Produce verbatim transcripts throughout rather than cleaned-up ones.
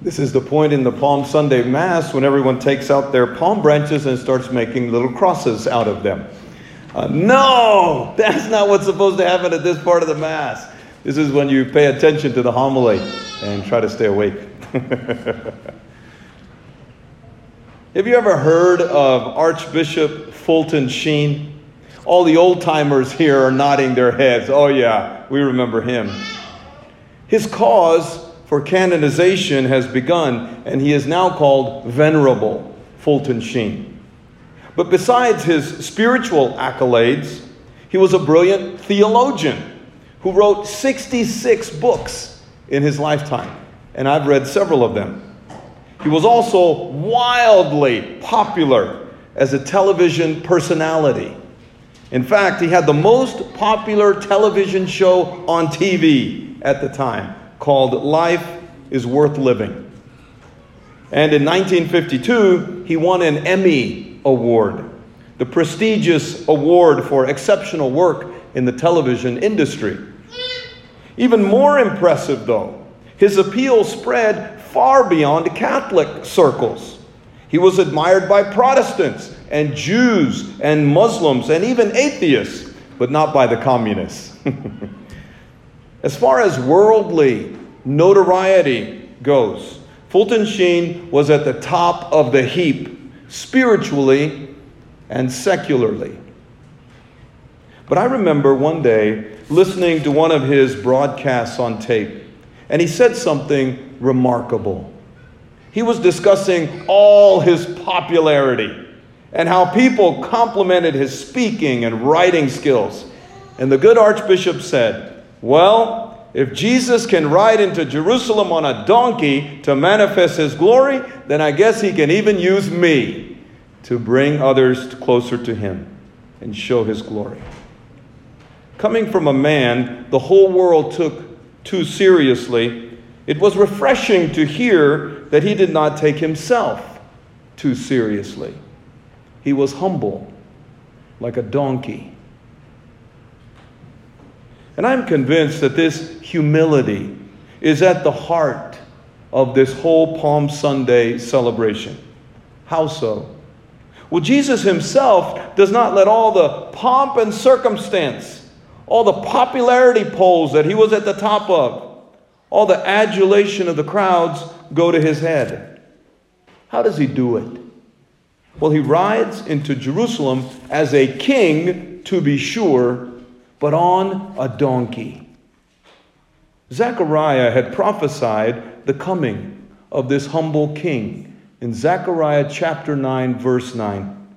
This is the point in the Palm Sunday Mass when everyone takes out their palm branches and starts making little crosses out of them. Uh, no, that's not what's supposed to happen at this part of the Mass. This is when you pay attention to the homily and try to stay awake. Have you ever heard of Archbishop Fulton Sheen? All the old-timers here are nodding their heads. Oh yeah, we remember him. His cause for canonization has begun, and he is now called Venerable Fulton Sheen. But besides his spiritual accolades, he was a brilliant theologian who wrote sixty-six books in his lifetime, and I've read several of them. He was also wildly popular as a television personality. In fact, he had the most popular television show on T V at the time, called Life is Worth Living. And in nineteen fifty-two, he won an Emmy Award, the prestigious award for exceptional work in the television industry. Even more impressive, though, his appeal spread far beyond Catholic circles. He was admired by Protestants and Jews and Muslims and even atheists, but not by the communists. As far as worldly notoriety goes, Fulton Sheen was at the top of the heap, spiritually and secularly. But I remember one day listening to one of his broadcasts on tape, and he said something remarkable. He was discussing all his popularity and how people complimented his speaking and writing skills. And the good Archbishop said, "Well, if Jesus can ride into Jerusalem on a donkey to manifest his glory, then I guess he can even use me to bring others closer to him and show his glory." Coming from a man the whole world took too seriously, it was refreshing to hear that he did not take himself too seriously. He was humble, like a donkey. And I'm convinced that this humility is at the heart of this whole Palm Sunday celebration. How so? Well, Jesus himself does not let all the pomp and circumstance, all the popularity polls that he was at the top of, all the adulation of the crowds go to his head. How does he do it? Well, he rides into Jerusalem as a king, to be sure, but on a donkey. Zechariah had prophesied the coming of this humble king in Zechariah chapter nine, verse nine,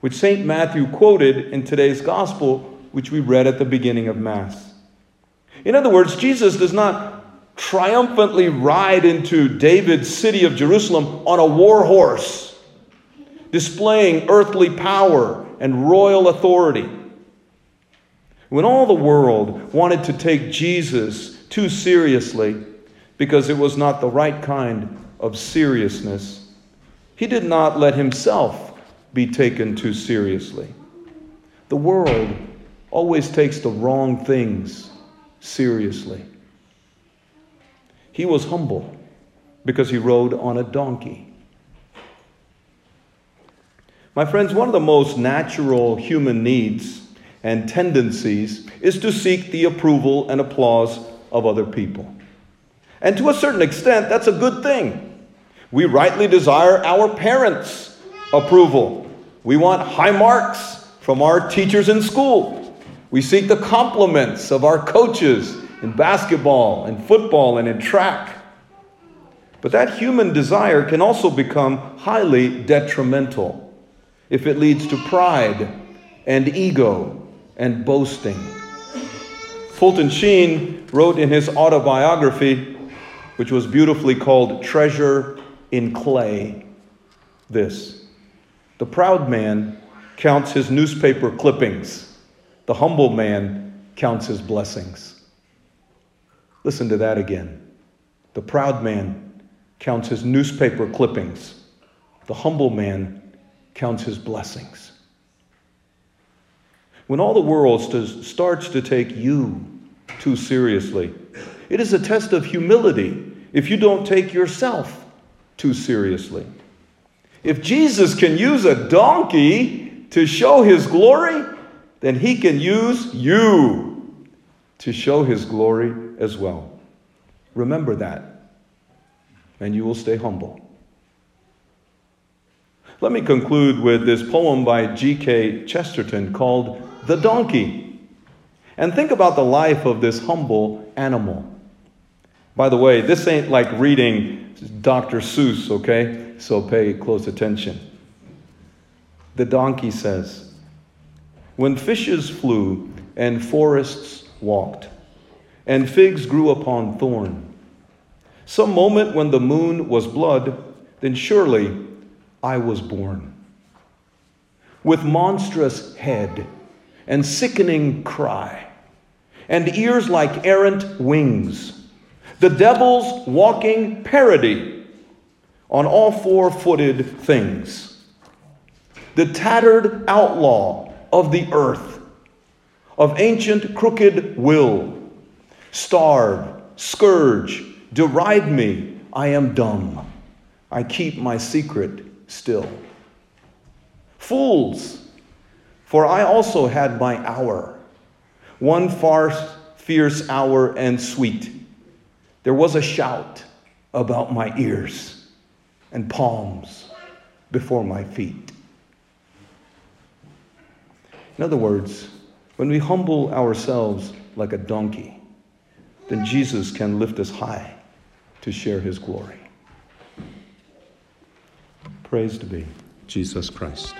which Saint Matthew quoted in today's gospel, which we read at the beginning of Mass. In other words, Jesus does not triumphantly ride into David's city of Jerusalem on a war horse, displaying earthly power and royal authority. When all the world wanted to take Jesus too seriously because it was not the right kind of seriousness, he did not let himself be taken too seriously. The world always takes the wrong things seriously. He was humble because he rode on a donkey. My friends, one of the most natural human needs and tendencies is to seek the approval and applause of other people. And to a certain extent, that's a good thing. We rightly desire our parents' approval. We want high marks from our teachers in school. We seek the compliments of our coaches in basketball and football and in track. But that human desire can also become highly detrimental if it leads to pride and ego and boasting. Fulton Sheen wrote in his autobiography, which was beautifully called Treasure in Clay, this: "The proud man counts his newspaper clippings. The humble man counts his blessings." Listen to that again. The proud man counts his newspaper clippings. The humble man counts his blessings. When all the world starts to take you too seriously, it is a test of humility if you don't take yourself too seriously? If Jesus can use a donkey to show his glory, then he can use you to show his glory as well. Remember that, and you will stay humble. Let me conclude with this poem by G K Chesterton called The Donkey. And think about the life of this humble animal. By the way, this ain't like reading Doctor Seuss, okay? So pay close attention. The donkey says, "When fishes flew and forests walked, and figs grew upon thorn, some moment when the moon was blood, then surely I was born. With monstrous head and sickening cry, and ears like errant wings, the devil's walking parody on all four-footed things, the tattered outlaw of the earth, of ancient crooked will, starve, scourge, deride me, I am dumb, I keep my secret still. Fools, for I also had my hour, one far fierce hour and sweet. There was a shout about my ears and palms before my feet." In other words, when we humble ourselves like a donkey, then Jesus can lift us high to share his glory. Praise to be Jesus Christ.